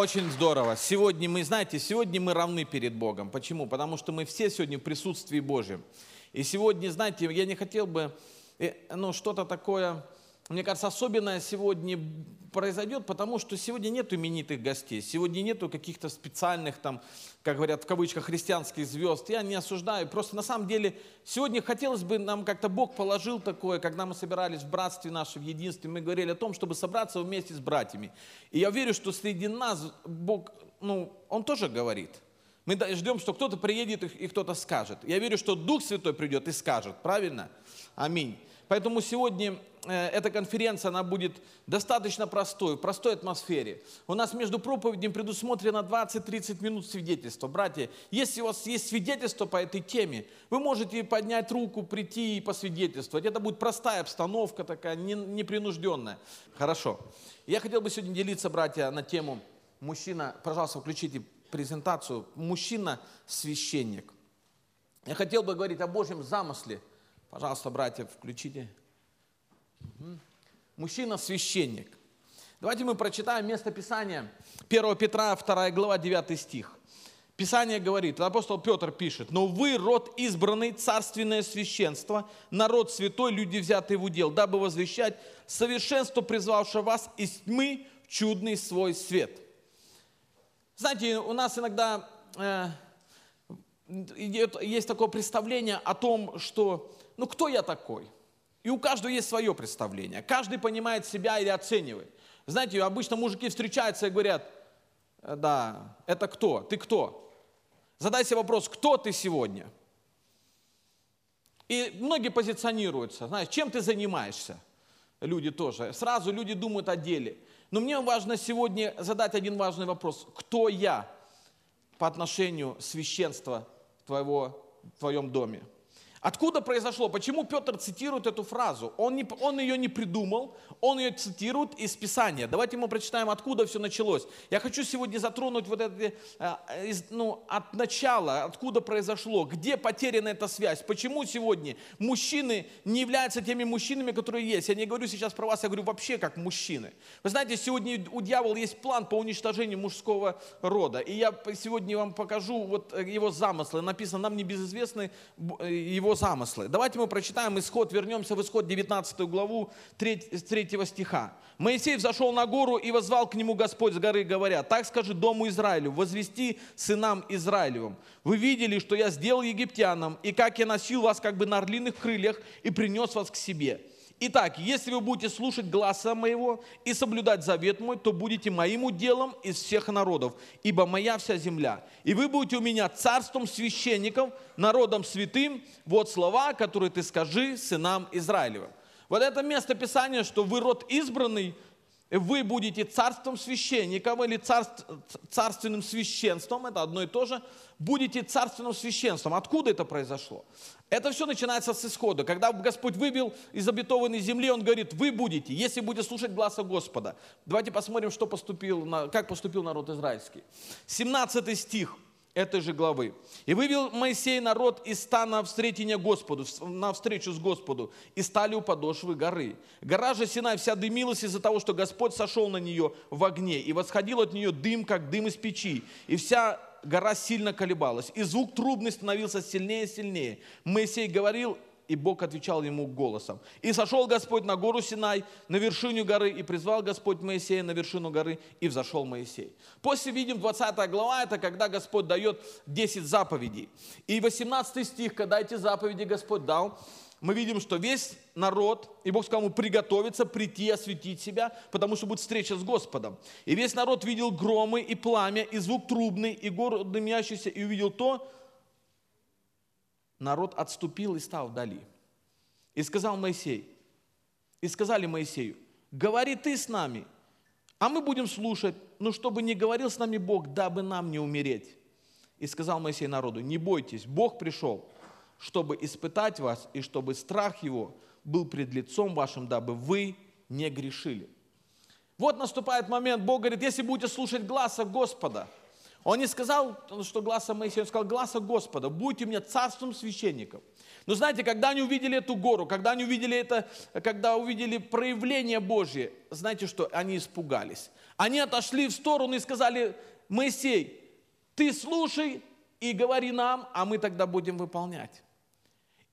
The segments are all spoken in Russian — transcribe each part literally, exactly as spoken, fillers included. Очень здорово. Сегодня мы, знаете, сегодня мы равны перед Богом. Почему? Потому что мы все сегодня в присутствии Божьем. И сегодня, знаете, я не хотел бы, ну, что-то такое, мне кажется, особенное сегодня произойдет, потому что сегодня нет именитых гостей, сегодня нету каких-то специальных, там, как говорят в кавычках, христианских звезд. Я не осуждаю, просто на самом деле сегодня хотелось бы, нам как-то Бог положил такое, когда мы собирались в братстве нашем, в единстве, мы говорили о том, чтобы собраться вместе с братьями. И я верю, что среди нас Бог, ну, Он тоже говорит. Мы ждем, что кто-то приедет и кто-то скажет. Я верю, что Дух Святой придет и скажет. Правильно? Аминь. Поэтому сегодня эта конференция, она будет достаточно простой, в простой атмосфере. У нас между проповедями предусмотрено двадцать-тридцать минут свидетельства. Братья, если у вас есть свидетельство по этой теме, вы можете поднять руку, прийти и посвидетельствовать. Это будет простая обстановка, такая непринужденная. Хорошо. Я хотел бы сегодня делиться, братья, на тему «Мужчина». Пожалуйста, включите презентацию «Мужчина-священник». Я хотел бы говорить о Божьем замысле. Пожалуйста, братья, включите. Угу. Мужчина-священник. Давайте мы прочитаем место Писания. первое Петра, вторая глава, девятый стих. Писание говорит, апостол Петр пишет: «Но вы род избранный, царственное священство, народ святой, люди взятые в удел, дабы возвещать совершенство, призвавшего вас из тьмы в чудный свой свет». Знаете, у нас иногда э, идет, есть такое представление о том, что, ну, кто я такой? И у каждого есть свое представление. Каждый понимает себя или оценивает. Знаете, обычно мужики встречаются и говорят: да, это кто? Ты кто? Задай себе вопрос, кто ты сегодня? И многие позиционируются. Знаешь, чем ты занимаешься? Люди тоже. Сразу люди думают о деле. Но мне важно сегодня задать один важный вопрос. Кто я по отношению священства твоего, в твоем доме? Откуда произошло? Почему Петр цитирует эту фразу? Он, не, он ее не придумал, он ее цитирует из Писания. Давайте мы прочитаем, откуда все началось. Я хочу сегодня затронуть вот это, ну, от начала, откуда произошло, где потеряна эта связь. Почему сегодня мужчины не являются теми мужчинами, которые есть? Я не говорю сейчас про вас, я говорю вообще как мужчины. Вы знаете, сегодня у дьявола есть план по уничтожению мужского рода. И я сегодня вам покажу вот его замыслы. Написано, нам небезызвестны его замыслы. Давайте мы прочитаем исход, вернемся в исход девятнадцатую главу третьего стиха. «Моисей взошел на гору и воззвал к нему Господь с горы, говоря: так скажи дому Израилю, возвести сынам Израилевым. Вы видели, что я сделал египтянам, и как я носил вас как бы на орлиных крыльях и принес вас к себе. Итак, если вы будете слушать гласа моего и соблюдать завет мой, то будете моим уделом из всех народов, ибо моя вся земля. И вы будете у меня царством священников, народом святым. Вот слова, которые ты скажи сынам Израилевым». Вот это место Писания, что вы род избранный, вы будете царством священников или царств, царственным священством, это одно и то же, будете царственным священством. Откуда это произошло? Это все начинается с исхода. Когда Господь вывел из обетованной земли, Он говорит: вы будете, если будете слушать гласа Господа. Давайте посмотрим, что поступил, как поступил народ израильский. семнадцатый стих этой же главы. «И вывел Моисей народ из стана встретения Господу, навстречу с Господу, и стали у подошвы горы. Гора же Синай вся дымилась из-за того, что Господь сошел на нее в огне, и восходил от нее дым, как дым из печи, и вся гора сильно колебалась, и звук трубный становился сильнее и сильнее. Моисей говорил, и Бог отвечал ему голосом. И сошел Господь на гору Синай, на вершину горы, и призвал Господь Моисея на вершину горы, и взошел Моисей». После видим двадцатая глава, это когда Господь дает десять заповедей. И восемнадцатый стих, когда эти заповеди Господь дал, мы видим, что весь народ, и Бог сказал ему приготовиться, прийти, осветить себя, потому что будет встреча с Господом. «И весь народ видел громы и пламя, и звук трубный, и гору дымящийся, и увидел то, народ отступил и стал вдали. И сказал Моисей, и сказали Моисею: говори ты с нами, а мы будем слушать, но чтобы не говорил с нами Бог, дабы нам не умереть. И сказал Моисей народу: не бойтесь, Бог пришел, чтобы испытать вас, и чтобы страх Его был пред лицом вашим, дабы вы не грешили». Вот наступает момент, Бог говорит: если будете слушать гласа Господа. Он не сказал, что гласа Моисея, он сказал: гласа Господа, будьте у меня царством священников. Но знаете, когда они увидели эту гору, когда они увидели это, когда увидели проявление Божье, знаете что, они испугались. Они отошли в сторону и сказали: Моисей, ты слушай и говори нам, а мы тогда будем выполнять.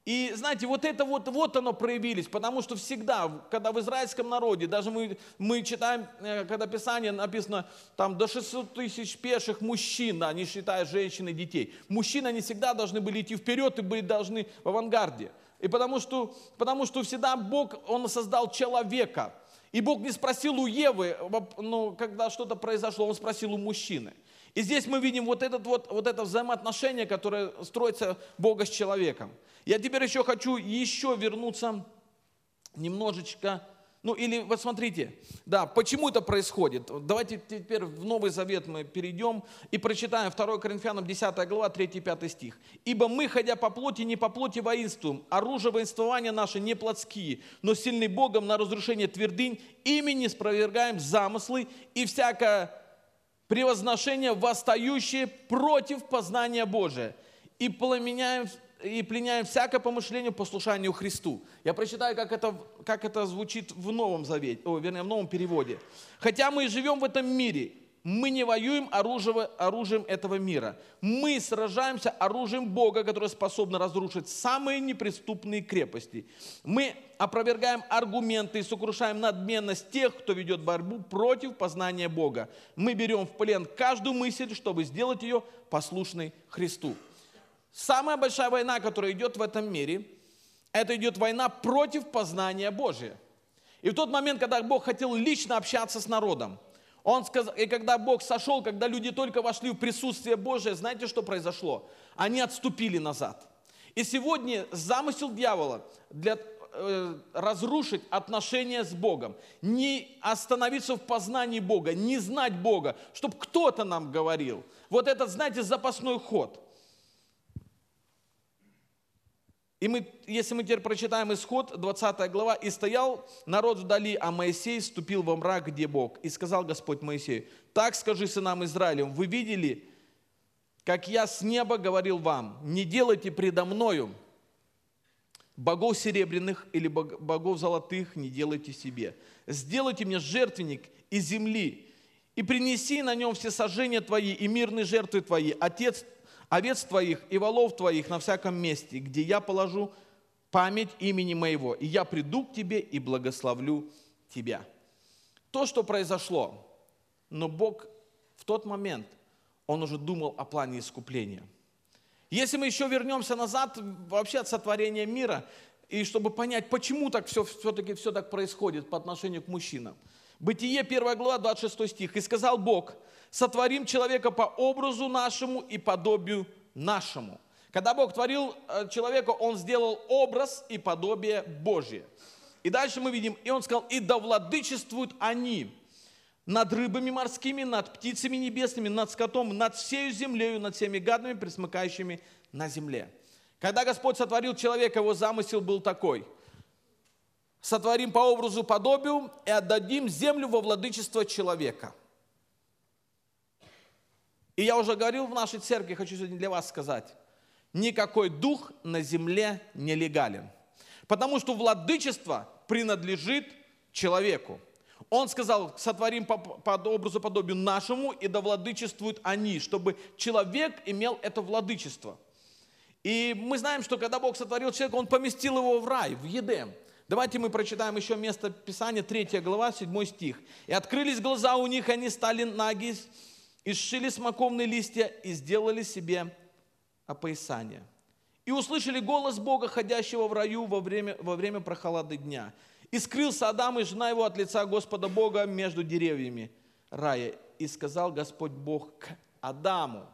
И знаете, вот это вот, вот оно проявилось, потому что всегда, когда в израильском народе, даже мы, мы читаем, когда Писание написано, там до шестисот тысяч пеших мужчин, да, не считая женщин и детей. Мужчины, они всегда должны были идти вперед и были должны в авангарде. И потому что, потому что всегда Бог, Он создал человека. И Бог не спросил у Евы, ну, когда что-то произошло, Он спросил у мужчины. И здесь мы видим вот, этот вот, вот это взаимоотношение, которое строится Бога с человеком. Я теперь еще хочу еще вернуться немножечко. Ну или вот смотрите, да, почему это происходит. Давайте теперь в Новый Завет мы перейдем и прочитаем второе Коринфянам десятая глава, третий-пятый стих. «Ибо мы, ходя по плоти, не по плоти воинствуем, оружие воинствования наши не плотские, но сильны Богом на разрушение твердынь, ими не спровергаем замыслы и всякое превозношение, восстающее против познания Божия, и пламеняем, и пленяем всякое помышление послушанию Христу». Я прочитаю, как это, как это звучит в Новом Завете, о, вернее, в новом переводе. «Хотя мы и живем в этом мире, мы не воюем оружие, оружием этого мира. Мы сражаемся оружием Бога, которое способно разрушить самые неприступные крепости. Мы опровергаем аргументы и сокрушаем надменность тех, кто ведет борьбу против познания Бога. Мы берем в плен каждую мысль, чтобы сделать ее послушной Христу». Самая большая война, которая идет в этом мире, это идет война против познания Божия. И в тот момент, когда Бог хотел лично общаться с народом, Он сказал, и когда Бог сошел, когда люди только вошли в присутствие Божие, знаете, что произошло? Они отступили назад. И сегодня замысел дьявола для э, разрушить отношения с Богом, не остановиться в познании Бога, не знать Бога, чтобы кто-то нам говорил. Вот этот, знаете, запасной ход. И мы, если мы теперь прочитаем Исход, двадцатая глава, «И стоял народ вдали, а Моисей вступил во мрак, где Бог. И сказал Господь Моисею: так скажи сынам Израилевым, вы видели, как я с неба говорил вам, не делайте предо мною богов серебряных или богов золотых, не делайте себе. Сделайте мне жертвенник из земли, и принеси на нем все сожжения твои и мирные жертвы твои, отец овец твоих и волов твоих на всяком месте, где я положу память имени моего, и я приду к тебе и благословлю тебя». То, что произошло, но Бог в тот момент, Он уже думал о плане искупления. Если мы еще вернемся назад, вообще от сотворения мира, и чтобы понять, почему так все, все-таки все так происходит по отношению к мужчинам. Бытие, первая глава, двадцать шестой стих. «И сказал Бог: сотворим человека по образу нашему и подобию нашему». Когда Бог творил человека, Он сделал образ и подобие Божие. И дальше мы видим, и Он сказал: «И да владычествуют они над рыбами морскими, над птицами небесными, над скотом, над всею землею, над всеми гадами, пресмыкающими на земле». Когда Господь сотворил человека, Его замысел был такой: сотворим по образу, подобию и отдадим землю во владычество человека. И я уже говорил в нашей церкви, хочу сегодня для вас сказать, никакой дух на земле не легален, потому что владычество принадлежит человеку. Он сказал: сотворим по, по образу, подобию нашему, и да владычествуют они, чтобы человек имел это владычество. И мы знаем, что когда Бог сотворил человека, Он поместил его в рай, в Едем. Давайте мы прочитаем еще место Писания, третья глава, седьмой стих. «И открылись глаза у них, они стали наги, и сшили смоковные листья, и сделали себе опоясание. И услышали голос Бога, ходящего в раю во время, во время прохлады дня. И скрылся Адам и жена его от лица Господа Бога между деревьями рая. И сказал Господь Бог к Адаму,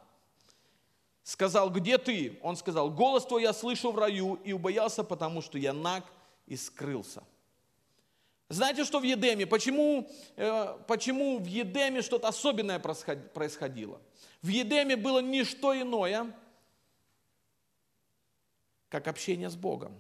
сказал: где ты? Он сказал: голос твой я слышу в раю, и убоялся, потому что я наг, и скрылся». Знаете, что в Едеме? Почему, э, почему в Едеме что-то особенное происходило? В Едеме было не что иное, как общение с Богом.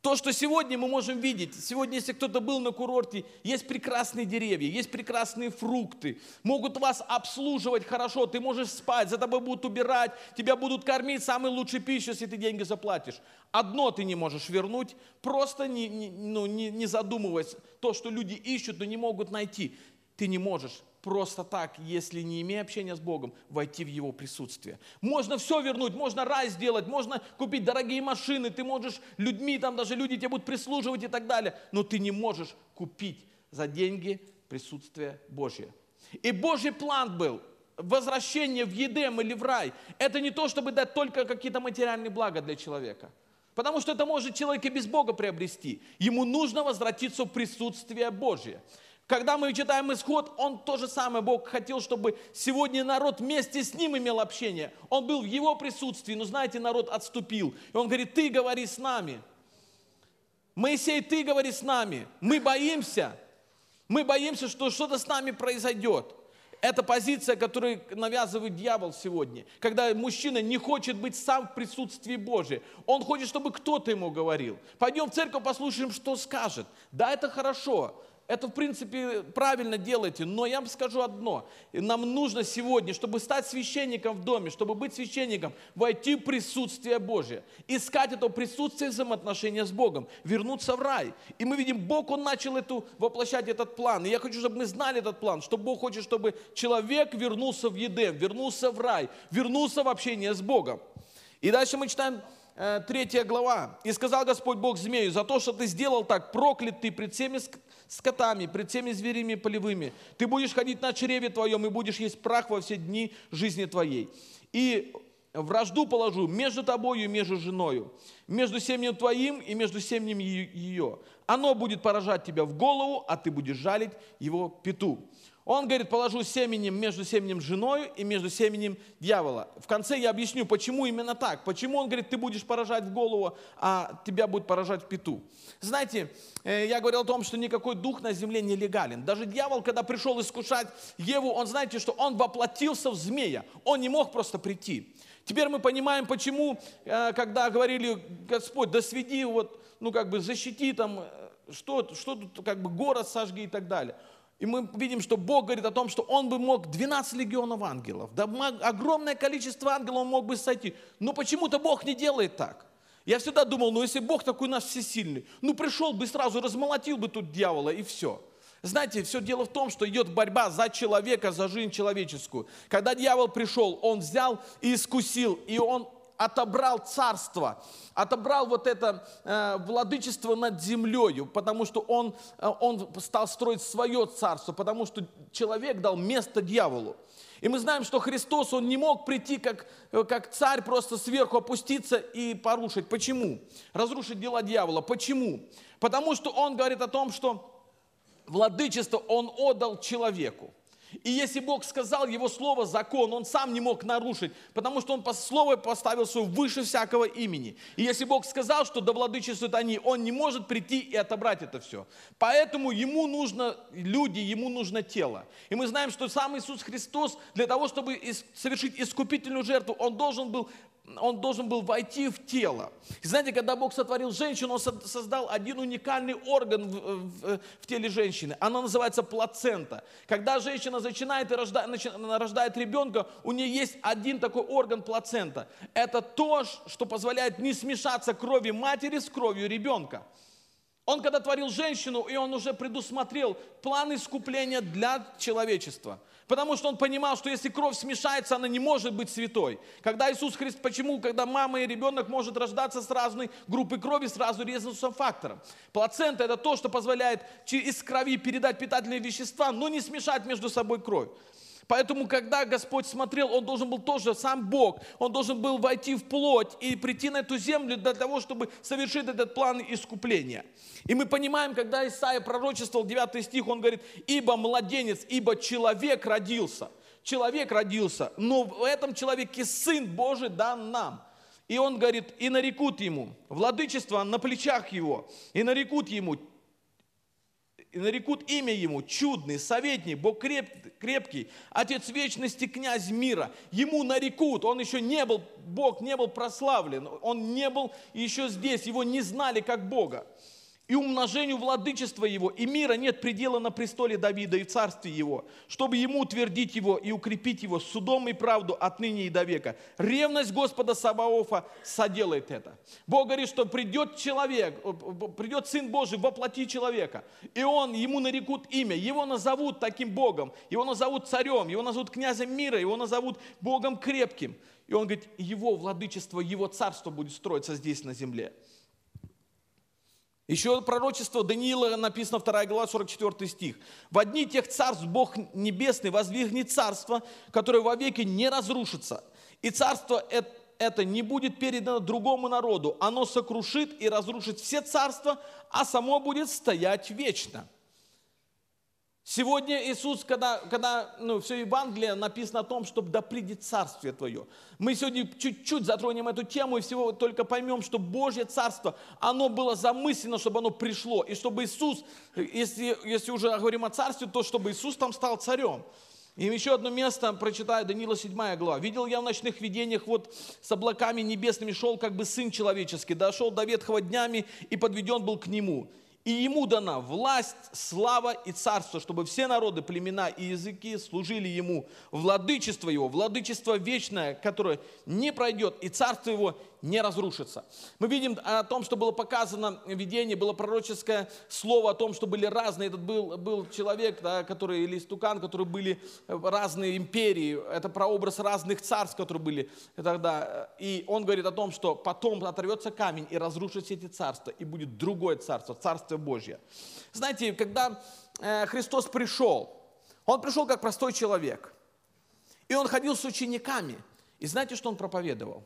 То, что сегодня мы можем видеть, сегодня, если кто-то был на курорте, есть прекрасные деревья, есть прекрасные фрукты, могут вас обслуживать хорошо, ты можешь спать, за тобой будут убирать, тебя будут кормить самой лучшей пищей, если ты деньги заплатишь. Одно ты не можешь вернуть, просто не, не, ну, не, не задумываясь, то, что люди ищут, но не могут найти. Ты не можешь просто так, если не имея общения с Богом, войти в Его присутствие. Можно все вернуть, можно рай сделать, можно купить дорогие машины, ты можешь людьми, там даже люди тебе будут прислуживать и так далее, но ты не можешь купить за деньги присутствие Божье. И Божий план был, возвращение в Едем или в рай, это не то, чтобы дать только какие-то материальные блага для человека. Потому что это может человек и без Бога приобрести. Ему нужно возвратиться в присутствие Божье. Когда мы читаем Исход, он то же самое, Бог хотел, чтобы сегодня народ вместе с ним имел общение. Он был в его присутствии, но знаете, народ отступил. И он говорит, ты говори с нами. Моисей, ты говори с нами. Мы боимся, мы боимся, что что-то с нами произойдет. Это позиция, которую навязывает дьявол сегодня. Когда мужчина не хочет быть сам в присутствии Божьем. Он хочет, чтобы кто-то ему говорил. Пойдем в церковь, послушаем, что скажет. Да, это хорошо. Это, в принципе, правильно делаете, но я вам скажу одно. Нам нужно сегодня, чтобы стать священником в доме, чтобы быть священником, войти в присутствие Божие, искать это присутствие взаимоотношения с Богом, вернуться в рай. И мы видим, Бог, Он начал эту, воплощать этот план. И я хочу, чтобы мы знали этот план, что Бог хочет, чтобы человек вернулся в Едем, вернулся в рай, вернулся в общение с Богом. И дальше мы читаем... Третья глава. «И сказал Господь Бог змею, за то, что ты сделал так, проклят ты пред всеми скотами, пред всеми зверями полевыми. Ты будешь ходить на чреве твоем и будешь есть прах во все дни жизни твоей. И вражду положу между тобою и между женою, между семенем твоим и между семенем ее. Оно будет поражать тебя в голову, а ты будешь жалить его пяту». Он говорит, положу семенем между семенем женой и между семенем дьявола. В конце я объясню, почему именно так. Почему он говорит, ты будешь поражать в голову, а тебя будет поражать в пяту. Знаете, я говорил о том, что никакой дух на земле не легален. Даже дьявол, когда пришел искушать Еву, он, знаете, что он воплотился в змея. Он не мог просто прийти. Теперь мы понимаем, почему, когда говорили, Господь, да сведи, вот, ну как бы защити, там, что, что тут, как бы город сожги и так далее. И мы видим, что Бог говорит о том, что Он бы мог двенадцать легионов ангелов, да огромное количество ангелов Он мог бы сойти. Но почему-то Бог не делает так. Я всегда думал, ну если Бог такой наш всесильный, ну пришел бы сразу, размолотил бы тут дьявола и все. Знаете, все дело в том, что идет борьба за человека, за жизнь человеческую. Когда дьявол пришел, он взял и искусил, и он отобрал царство, отобрал вот это э, владычество над землею, потому что он, э, он стал строить свое царство, потому что человек дал место дьяволу. И мы знаем, что Христос, Он не мог прийти как, как царь, просто сверху опуститься и порушить. Почему? Разрушить дела дьявола. Почему? Потому что Он говорит о том, что владычество Он отдал человеку. И если Бог сказал Его Слово закон, Он сам не мог нарушить, потому что Он по Слову поставил свое выше всякого имени. И если Бог сказал, что да владычествуют они, Он не может прийти и отобрать это все. Поэтому Ему нужно люди, Ему нужно тело. И мы знаем, что сам Иисус Христос для того, чтобы совершить искупительную жертву, Он должен был... Он должен был войти в тело. И знаете, когда Бог сотворил женщину, Он создал один уникальный орган в, в, в теле женщины. Она называется плацента. Когда женщина зачинает и рождает, рождает ребенка, у нее есть один такой орган плацента. Это то, что позволяет не смешаться крови матери с кровью ребенка. Он когда творил женщину, и он уже предусмотрел план искупления для человечества. Потому что он понимал, что если кровь смешается, она не может быть святой. Когда Иисус Христос, почему? Когда мама и ребенок может рождаться с разной группой крови, с разным фактором. Плацента – это то, что позволяет из крови передать питательные вещества, но не смешать между собой кровь. Поэтому, когда Господь смотрел, Он должен был тоже, сам Бог, Он должен был войти в плоть и прийти на эту землю для того, чтобы совершить этот план искупления. И мы понимаем, когда Исаия пророчествовал, девятый стих, он говорит, «Ибо младенец, ибо человек родился». Человек родился, но в этом человеке Сын Божий дан нам. И он говорит, и нарекут ему, владычество на плечах его, и нарекут ему, и нарекут имя Ему, чудный, советник, Бог креп, крепкий, Отец вечности, князь мира. Ему нарекут, Он еще не был, Бог не был прославлен, Он не был еще здесь, Его не знали как Бога. и умножению владычества его, и мира нет предела на престоле Давида и в царстве его, чтобы ему утвердить его и укрепить его судом и правду отныне и до века. Ревность Господа Саваофа соделает это. Бог говорит, что придет человек, придет Сын Божий во плоти человека, и он, ему нарекут имя, его назовут таким Богом, его назовут царем, его назовут князем мира, его назовут Богом крепким. И он говорит, его владычество, его царство будет строиться здесь на земле. Еще пророчество Даниила написано, вторая глава, сорок четвёртый стих. «В одни тех царств Бог Небесный воздвигнет царство, которое вовеки не разрушится, и царство это не будет передано другому народу, оно сокрушит и разрушит все царства, а само будет стоять вечно». Сегодня Иисус, когда, когда ну, все Евангелие написано о том, что да придет Царствие Твое. Мы сегодня чуть-чуть затронем эту тему и всего только поймем, что Божье Царство, оно было замыслено, чтобы оно пришло. И чтобы Иисус, если, если уже говорим о Царстве, то чтобы Иисус там стал царем. И еще одно место прочитаю, Даниила седьмая глава. «Видел я в ночных видениях, вот с облаками небесными шел как бы Сын Человеческий, дошел до ветхого днями и подведен был к Нему». И ему дана власть, слава и царство, чтобы все народы, племена и языки служили ему. Владычество его, владычество вечное, которое не пройдет, и царство его не разрушится. Мы видим о том, что было показано в видении, было пророческое слово о том, что были разные. Этот был, был человек, да, который, или истукан, который были разные империи. Это прообраз разных царств, которые были тогда. И он говорит о том, что потом оторвется камень и разрушит эти царства, и будет другое царство, царство Божье. Знаете, когда э, Христос пришел, Он пришел как простой человек. И Он ходил с учениками. И знаете, что Он проповедовал?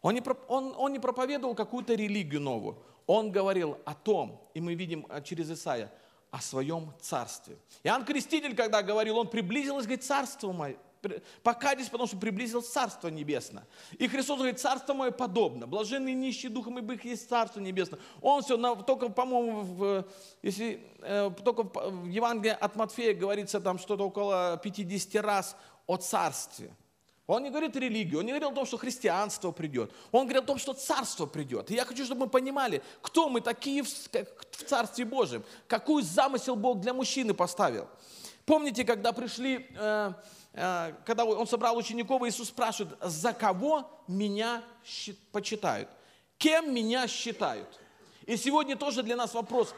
Он не, проп, он, он не проповедовал какую-то религию новую. Он говорил о том, и мы видим через Исаия, о Своем Царстве. Иоанн Креститель, когда говорил, он приблизился к Царству Моему. Покайтесь, потому что приблизилось Царство Небесное. И Христос говорит, Царство Мое подобно. Блаженные нищие духом, ибо их есть Царство Небесное. Он все, только, по-моему, в, если, только в Евангелии от Матфея говорится там что-то около пятидесяти раз о Царстве. Он не говорит религию, он не говорил о том, что христианство придет. Он говорил о том, что царство придет. И я хочу, чтобы мы понимали, кто мы такие в Царстве Божьем. Какой замысел Бог для мужчины поставил. Помните, когда пришли... Когда он собрал учеников, Иисус спрашивает, за кого меня почитают? Кем меня считают? И сегодня тоже для нас вопрос,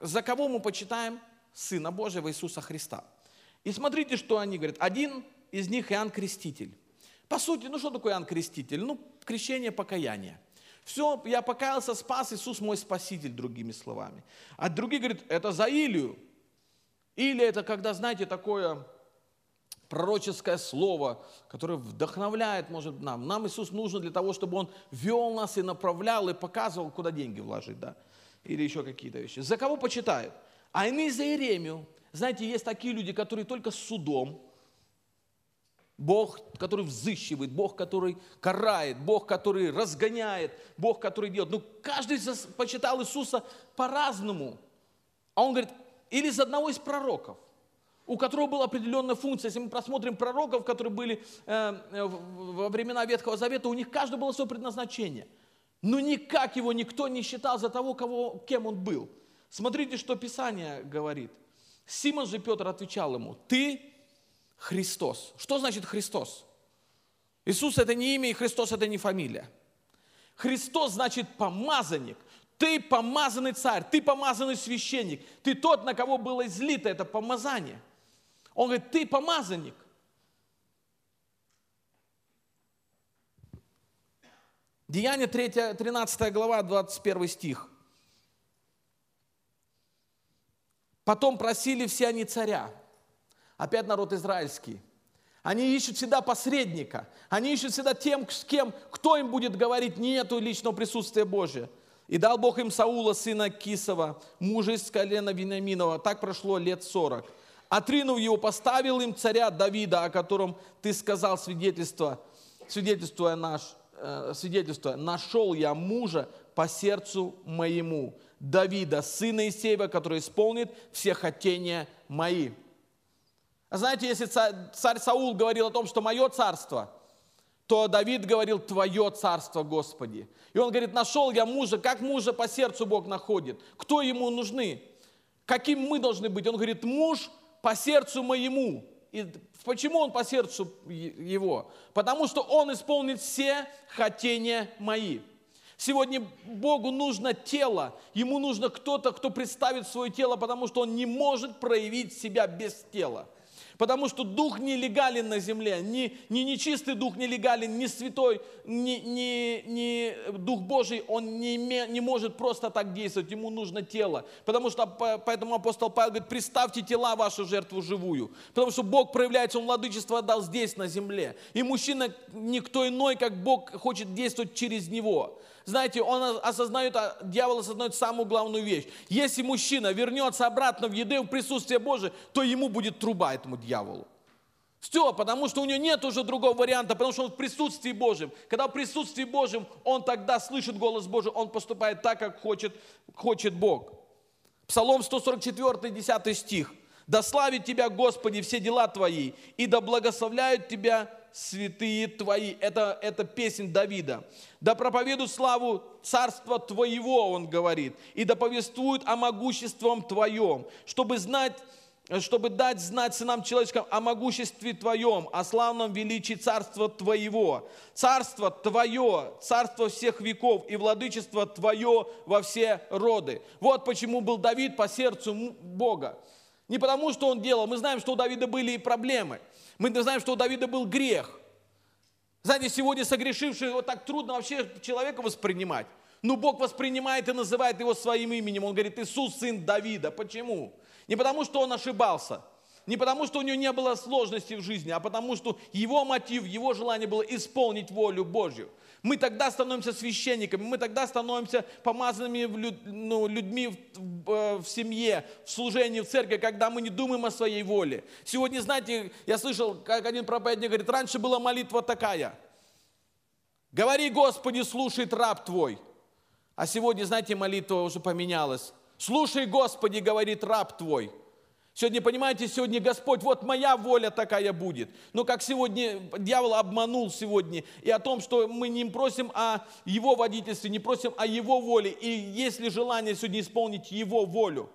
за кого мы почитаем Сына Божьего Иисуса Христа? И смотрите, что они говорят. Один из них Иоанн Креститель. По сути, ну что такое Иоанн Креститель? Ну, крещение, покаяние. Все, я покаялся, спас, Иисус мой Спаситель, другими словами. А другие говорят, это за Илию. Или это когда, знаете, такое... Пророческое слово, которое вдохновляет, может, нам. Нам Иисус нужен для того, чтобы Он вел нас и направлял, и показывал, куда деньги вложить, да? Или еще какие-то вещи. За кого почитают? А иные за Иеремию. Знаете, есть такие люди, которые только судом. Бог, который взыщивает, Бог, который карает, Бог, который разгоняет, Бог, который делает. Ну, каждый почитал Иисуса по-разному. А Он говорит, или за одного из пророков, у которого была определенная функция. Если мы просмотрим пророков, которые были э, во времена Ветхого Завета, у них каждого было свое предназначение. Но никак его никто не считал за того, кого, кем он был. Смотрите, что Писание говорит. Симон же Петр отвечал ему, ты Христос. Что значит Христос? Иисус это не имя, и Христос это не фамилия. Христос значит помазанник. Ты помазанный царь, ты помазанный священник, ты тот, на кого было излито это помазание. Он говорит, ты помазанник. Деяния тринадцатая глава, двадцать первый стих. Потом просили все они царя. Опять народ израильский. Они ищут всегда посредника. Они ищут всегда тем, с кем, кто им будет говорить, нету личного присутствия Божия. И дал Бог им Саула, сына Кисова, мужа из колена Вениаминова. Так прошло лет сорок. Отринув его, поставил им царя Давида, о котором ты сказал свидетельство, свидетельствуя наш, э, свидетельство. Нашел я мужа по сердцу моему, Давида, сына Иессеева, который исполнит все хотения мои. А знаете, если царь, царь Саул говорил о том, что мое царство, то Давид говорил: «Твое царство, Господи». И он говорит: «Нашел я мужа, как мужа по сердцу Бог находит? Кто ему нужны? Каким мы должны быть?» Он говорит: «Муж по сердцу моему». И почему он по сердцу его? Потому что он исполнит все хотения мои. Сегодня Богу нужно тело, ему нужно кто-то, кто представит свое тело, потому что он не может проявить себя без тела. Потому что дух не легален на земле, ни, ни нечистый дух не легален, ни святой, ни, ни, ни дух Божий, он не, име, не может просто так действовать, ему нужно тело. Потому что, поэтому апостол Павел говорит: представьте тела вашу жертву живую. Потому что Бог проявляется, он владычество отдал здесь, на земле. И мужчина никто иной, как Бог хочет действовать через него. Знаете, он осознает, дьявол осознает самую главную вещь. Если мужчина вернется обратно в Едем, в присутствие Божие, то ему будет труба, этому дьяволу. Все, потому что у него нет уже другого варианта, потому что он в присутствии Божьем. Когда в присутствии Божьем, он тогда слышит голос Божий, он поступает так, как хочет, хочет Бог. Псалом сто сорок четыре, десятый стих. «Да славит тебя, Господи, все дела твои, и да благословляют тебя святые твои». Это, это песнь Давида. «Да проповедует славу царства твоего», он говорит, «и да повествует о могуществе твоем, чтобы знать, чтобы дать знать сынам человеческим о могуществе твоем, о славном величии царства твоего. Царство твое, царство всех веков, и владычество твое во все роды». Вот почему был Давид по сердцу Бога. Не потому, что он делал. Мы знаем, что у Давида были и проблемы. Мы знаем, что у Давида был грех. Знаете, сегодня согрешивший, вот так трудно вообще человека воспринимать. Но Бог воспринимает и называет его своим именем. Он говорит: Иисус, сын Давида. Почему? Не потому, что он ошибался. Не потому, что у него не было сложностей в жизни, а потому, что его мотив, его желание было исполнить волю Божью. Мы тогда становимся священниками, мы тогда становимся помазанными людьми в семье, в служении, в церкви, когда мы не думаем о своей воле. Сегодня, знаете, я слышал, как один проповедник говорит: раньше была молитва такая: «Говори, Господи, слушает раб твой». А сегодня, знаете, молитва уже поменялась: «Слушай, Господи, говорит раб твой». Сегодня, понимаете, сегодня Господь, вот моя воля такая будет. Но как сегодня дьявол обманул сегодня и о том, что мы не просим о его водительстве, не просим о его воле. И есть ли желание сегодня исполнить его волю?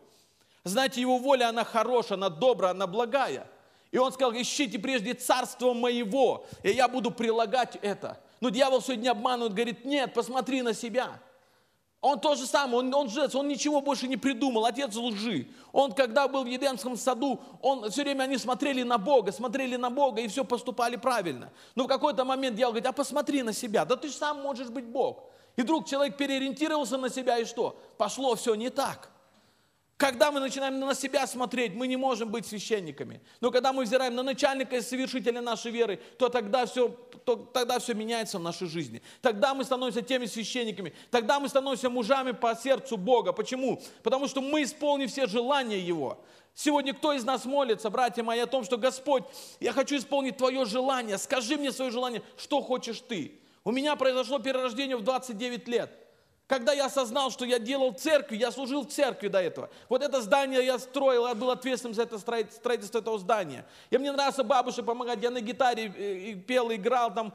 Знаете, его воля, она хорошая, она добрая, она благая. И он сказал: ищите прежде царство моего, и я буду прилагать это. Но дьявол сегодня обманывает, говорит: нет, посмотри на себя. Он то же самое, он, он жец, он ничего больше не придумал, отец лжи. Он, когда был в Едемском саду, он, все время они смотрели на Бога, смотрели на Бога и все поступали правильно. Но в какой-то момент дьявол говорит: а посмотри на себя, да ты же сам можешь быть Бог. И вдруг человек переориентировался на себя, и что? Пошло все не так. Когда мы начинаем на себя смотреть, мы не можем быть священниками. Но когда мы взираем на начальника и совершителя нашей веры, то тогда, все, то тогда все меняется в нашей жизни. Тогда мы становимся теми священниками. Тогда мы становимся мужами по сердцу Бога. Почему? Потому что мы исполним все желания Его. Сегодня кто из нас молится, братья мои, о том, что: Господь, я хочу исполнить Твое желание. Скажи мне свое желание, что хочешь Ты. У меня произошло перерождение в двадцать девять лет. Когда я осознал, что я делал в церкви, я служил в церкви до этого. Вот это здание я строил, я был ответственным за это строительство этого здания. И мне нравится бабушке помогать, я на гитаре пел, играл там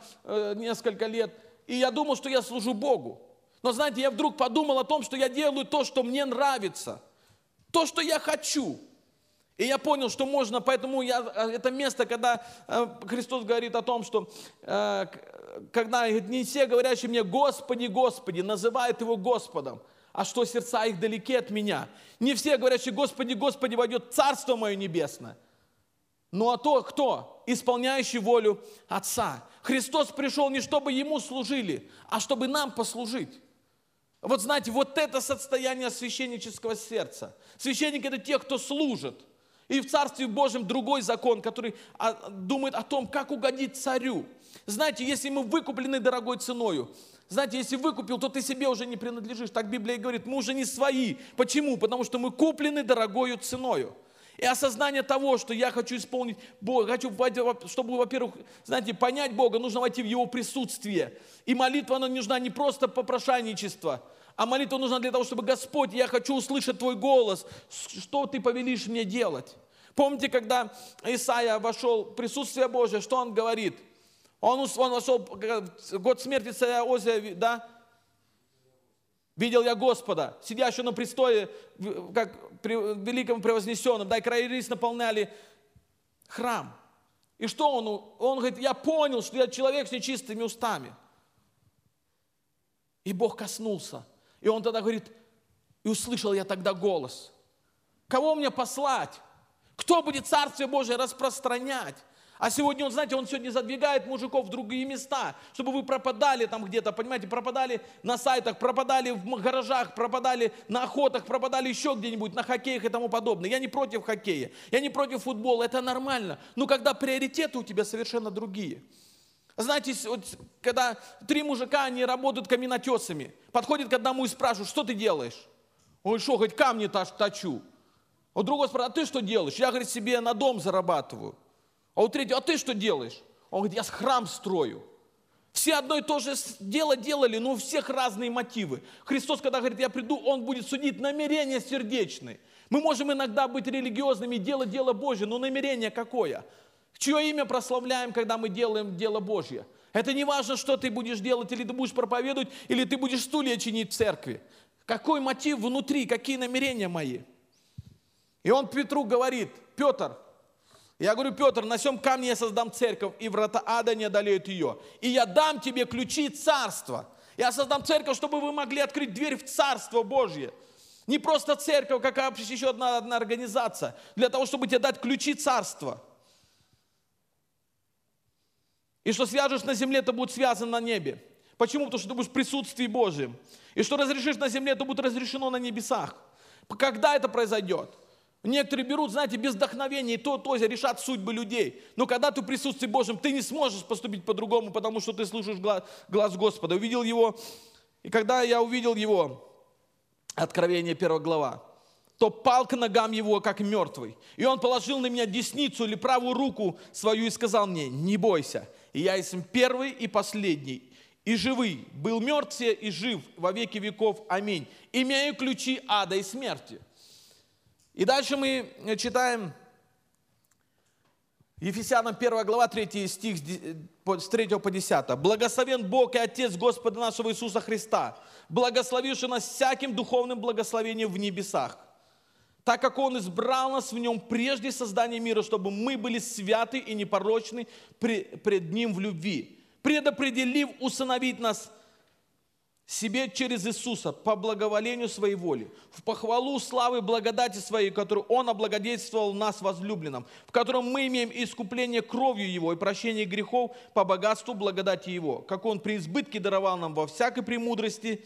несколько лет. И я думал, что я служу Богу. Но знаете, я вдруг подумал о том, что я делаю то, что мне нравится. То, что я хочу. И я понял, что можно, поэтому я, это место, когда Христос говорит о том, что когда не все говорящие мне «Господи, Господи», называют Его Господом, а что сердца их далеки от меня. Не все говорящие «Господи, Господи» войдет в Царство Мое Небесное. Ну а то кто? Исполняющий волю Отца. Христос пришел не чтобы Ему служили, а чтобы нам послужить. Вот знаете, вот это состояние священнического сердца. Священник – это те, кто служит. И в Царстве Божьем другой закон, который думает о том, как угодить царю. Знаете, если мы выкуплены дорогой ценою, знаете, если выкупил, то ты себе уже не принадлежишь. Так Библия говорит, мы уже не свои. Почему? Потому что мы куплены дорогою ценою. И осознание того, что я хочу исполнить Бога, хочу, чтобы, во-первых, знаете, понять Бога, нужно войти в Его присутствие. И молитва, она нужна не просто попрошайничество, а молитва нужна для того, чтобы: Господь, я хочу услышать Твой голос, что Ты повелишь мне делать. Помните, когда Исаия вошел в присутствие Божие, что он говорит? Он, он вошел в год смерти царя Озия, да? Видел я Господа, сидящего на престоле, как при великом превознесенном, да, и край рис наполняли храм. И что он? Он говорит, я понял, что я человек с нечистыми устами. И Бог коснулся. И он тогда говорит, и услышал я тогда голос. Кого мне послать? Кто будет Царствие Божие распространять? А сегодня, он, знаете, он сегодня задвигает мужиков в другие места, чтобы вы пропадали там где-то, понимаете, пропадали на сайтах, пропадали в гаражах, пропадали на охотах, пропадали еще где-нибудь, на хоккеях и тому подобное. Я не против хоккея, я не против футбола, это нормально. Но когда приоритеты у тебя совершенно другие. Знаете, вот, когда три мужика, они работают каменотесами, подходят к одному и спрашивают, что ты делаешь? Он что, хоть камни точу? А другой спрашивает, а ты что делаешь? Я, говорит, себе на дом зарабатываю. А у третьего, а ты что делаешь? Он говорит, я храм строю. Все одно и то же дело делали, но у всех разные мотивы. Христос, когда говорит, я приду, Он будет судить намерения сердечные. Мы можем иногда быть религиозными, делать дело Божье, но намерение какое? Чье имя прославляем, когда мы делаем дело Божье? Это не важно, что ты будешь делать, или ты будешь проповедовать, или ты будешь стулья чинить в церкви. Какой мотив внутри, какие намерения мои? И он Петру говорит, Петр, я говорю, Петр, на сем камне я создам церковь, и врата ада не одолеют ее. И я дам тебе ключи царства. Я создам церковь, чтобы вы могли открыть дверь в Царство Божье. Не просто церковь, какая еще одна, одна организация, для того, чтобы тебе дать ключи царства. И что свяжешь на земле, это будет связано на небе. Почему? Потому что ты будешь в присутствии Божьем. И что разрешишь на земле, это будет разрешено на небесах. Когда это произойдет? Некоторые берут, знаете, без вдохновения, и то, и то, решат судьбы людей. Но когда ты в присутствии Божьем, ты не сможешь поступить по-другому, потому что ты слышишь глаз, глаз Господа. Увидел его, и когда я увидел его, Откровение первая глава, то пал к ногам его, как мертвый. И он положил на меня десницу или правую руку свою и сказал мне, не бойся, и я есть первый и последний, и живый, был мертв и жив во веки веков, аминь. Имею ключи ада и смерти. И дальше мы читаем Ефесянам первая глава, третий стих, с третьего по десятый. «Благословен Бог и Отец Господа нашего Иисуса Христа, благословивший нас всяким духовным благословением в небесах, так как Он избрал нас в Нем прежде создания мира, чтобы мы были святы и непорочны пред Ним в любви, предопределив усыновить нас себе через Иисуса, по благоволению Своей воли, в похвалу славы благодати Своей, которую Он облагодетельствовал нас возлюбленным, в котором мы имеем искупление кровью Его и прощение грехов по богатству благодати Его, как Он при избытке даровал нам во всякой премудрости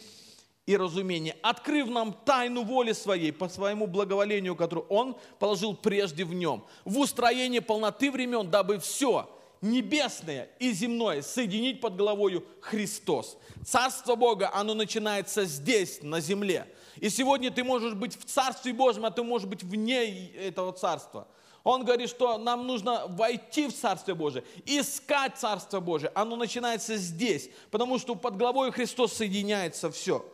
и разумении, открыв нам тайну воли Своей по Своему благоволению, которую Он положил прежде в Нем, в устроении полноты времен, дабы все небесное и земное соединить под головою Христос. Царство Бога, оно начинается здесь, на земле. И сегодня ты можешь быть в Царстве Божьем, а ты можешь быть вне этого Царства. Он говорит, что нам нужно войти в Царствие Божие, искать Царство Божие. Оно начинается здесь, потому что под головой Христос соединяется все.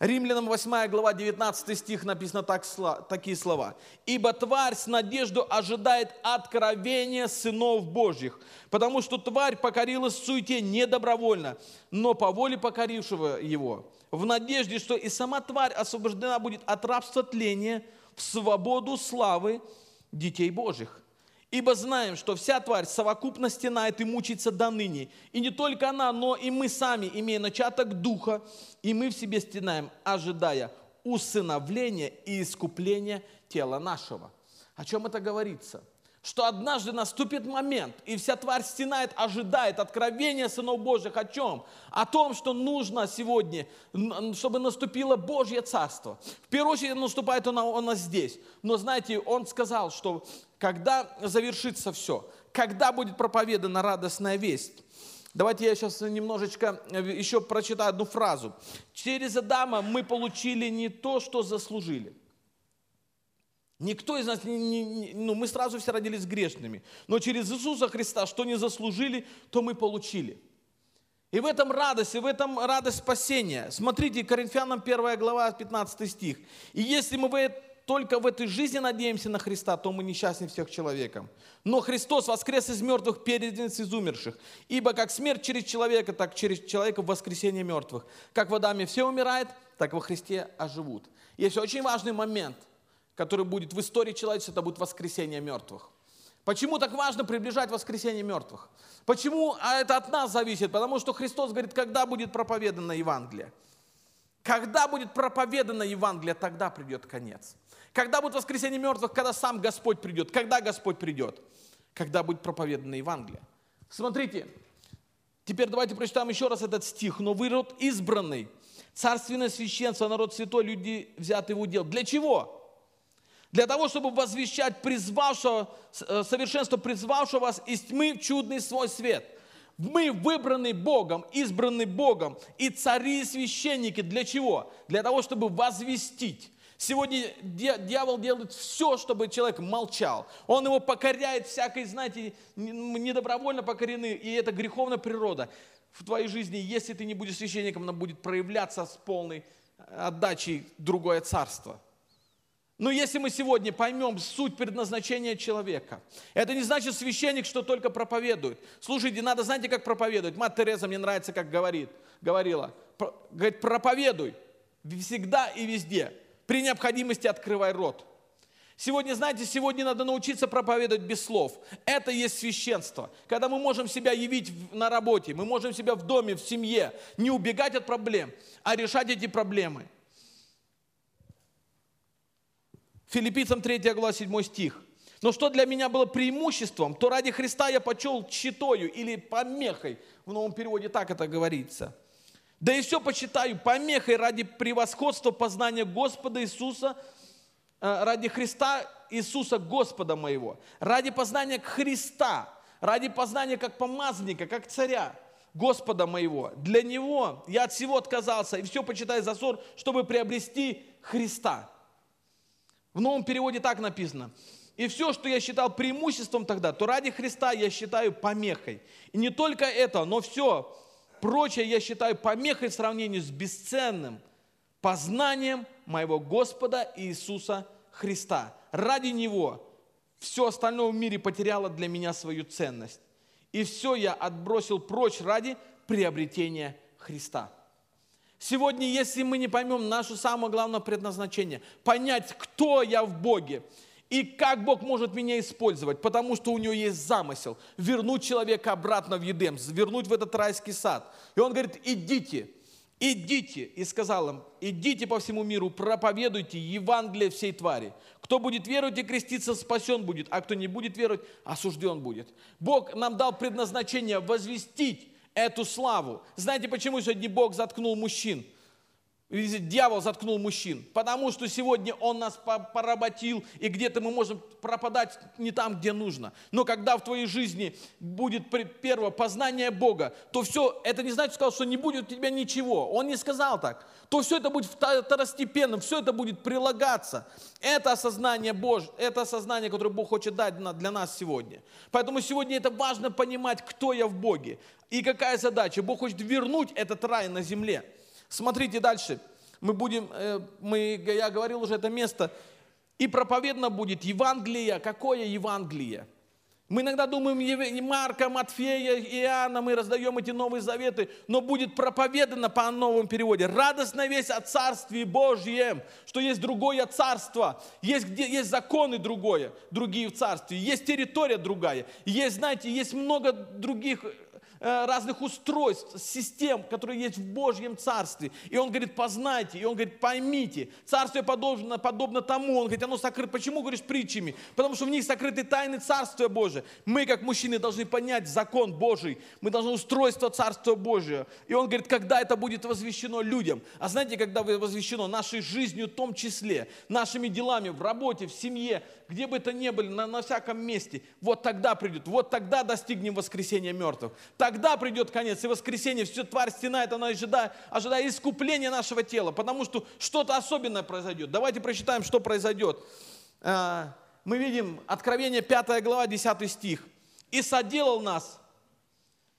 Римлянам восьмая глава, девятнадцатый стих написано так, такие слова. «Ибо тварь с надеждой ожидает откровения сынов Божьих, потому что тварь покорилась в суете недобровольно, но по воле покорившего его, в надежде, что и сама тварь освобождена будет от рабства тления в свободу славы детей Божьих. Ибо знаем, что вся тварь совокупно стенает и мучается до ныне. И не только она, но и мы сами, имея начаток духа, и мы в себе стенаем, ожидая усыновления и искупления тела нашего». О чем это говорится? Что однажды наступит момент, и вся тварь стенает, ожидает откровения сынов Божьих. О чем? О том, что нужно сегодня, чтобы наступило Божье Царство. В первую очередь наступает оно, оно здесь. Но знаете, он сказал, что когда завершится все, когда будет проповедана радостная весть. Давайте я сейчас немножечко еще прочитаю одну фразу. «Через Адама мы получили не то, что заслужили». Никто из нас, не, не, ну мы сразу все родились грешными, но через Иисуса Христа, что не заслужили, то мы получили. И в этом радость, и в этом радость спасения. Смотрите, Коринфянам первая глава, пятнадцатый стих. «И если мы в только в этой жизни надеемся на Христа, то мы несчастны всех человеком. Но Христос воскрес из мертвых, первенец из умерших. Ибо как смерть через человека, так через человека воскресение мертвых. Как в Адаме все умирают, так во Христе оживут. Есть очень важный момент, который будет в истории человечества, это будет воскресение мертвых. Почему так важно приближать воскресение мертвых? Почему это от нас зависит? Потому что Христос говорит, когда будет проповедано Евангелие. Когда будет проповедано Евангелие, тогда придет конец. Когда будет воскресение мертвых, когда сам Господь придет. Когда Господь придет? Когда будет проповедано Евангелие. Смотрите, теперь давайте прочитаем еще раз этот стих. «Но вы род избранный, царственное священство, народ святой, люди взяты в удел». Для чего? Для того, чтобы возвещать призвавшего, совершенство призвавшего вас из тьмы в чудный свой свет. Мы выбраны Богом, избраны Богом, и цари, и священники. Для чего? Для того, чтобы возвестить. Сегодня дьявол делает все, чтобы человек молчал. Он его покоряет всякой, знаете, недобровольно покорены, и это греховная природа. В твоей жизни, если ты не будешь священником, она будет проявляться с полной отдачей другое царство. Но если мы сегодня поймем суть предназначения человека, это не значит священник, что только проповедует. Слушайте, надо, знаете, как проповедовать? Мать Тереза, мне нравится, как говорит, говорила. Говорит, проповедуй всегда и везде. При необходимости открывай рот. Сегодня, знаете, сегодня надо научиться проповедовать без слов. Это есть священство. Когда мы можем себя явить на работе, мы можем себя в доме, в семье, не убегать от проблем, а решать эти проблемы. Филиппийцам третья глава седьмой стих. «Но что для меня было преимуществом, то ради Христа я почел тщетою или помехой». В новом переводе так это говорится. «Да и все почитаю помехой ради превосходства познания Господа Иисуса, ради Христа Иисуса Господа моего, ради познания Христа, ради познания как помазанника, как царя Господа моего. Для Него я от всего отказался, и все почитаю за ссор, чтобы приобрести Христа». В новом переводе так написано. «И все, что я считал преимуществом тогда, то ради Христа я считаю помехой. И не только это, но все прочее я считаю помехой в сравнении с бесценным познанием моего Господа Иисуса Христа. Ради Него все остальное в мире потеряло для меня свою ценность. И все я отбросил прочь ради приобретения Христа». Сегодня, если мы не поймем наше самое главное предназначение, понять, кто я в Боге и как Бог может меня использовать, потому что у Него есть замысел вернуть человека обратно в Едем, вернуть в этот райский сад. И Он говорит, идите, идите, и сказал им, идите по всему миру, проповедуйте Евангелие всей твари. Кто будет веровать и креститься, спасен будет, а кто не будет веровать, осужден будет. Бог нам дал предназначение возвестить эту славу. Знаете, почему сегодня Бог заткнул мужчин? Дьявол заткнул мужчин. Потому что сегодня он нас поработил, и где-то мы можем пропадать не там, где нужно. Но когда в твоей жизни будет первое познание Бога, то все, это не значит, что он сказал, что не будет у тебя ничего. Он не сказал так. То все это будет второстепенным, все это будет прилагаться. Это осознание Божье, это осознание, которое Бог хочет дать для нас сегодня. Поэтому сегодня это важно понимать, кто я в Боге и какая задача. Бог хочет вернуть этот рай на земле. Смотрите дальше. Мы будем, мы, я говорил уже это место, и проповедано будет Евангелие. Какое Евангелие? Мы иногда думаем, Марка, Матфея, Иоанна, мы раздаем эти Новые Заветы, но будет проповедано по новому переводе. Радостная весть о Царстве Божьем, что есть другое царство, есть, где, есть законы другое, другие в царстве, есть территория другая, есть, знаете, есть много других разных устройств, систем, которые есть в Божьем Царстве. И он говорит, познайте, и он говорит, поймите. Царствие подобно, подобно тому, он говорит, оно сокрыто. Почему, говоришь, притчами? Потому что в них сокрыты тайны Царствия Божия. Мы, как мужчины, должны понять закон Божий, мы должны устройство Царствия Божия. И он говорит, когда это будет возвещено людям? А знаете, когда возвещено? Нашей жизнью в том числе, нашими делами, в работе, в семье, где бы это ни были, на, на всяком месте. Вот тогда придет, вот тогда достигнем воскресения мертвых. Тогда придет конец, и воскресенье, все тварь стенает, она ожидает, ожидает искупления нашего тела, потому что что-то особенное произойдет. Давайте прочитаем, что произойдет. Мы видим Откровение пятая глава, десятый стих. «И соделал нас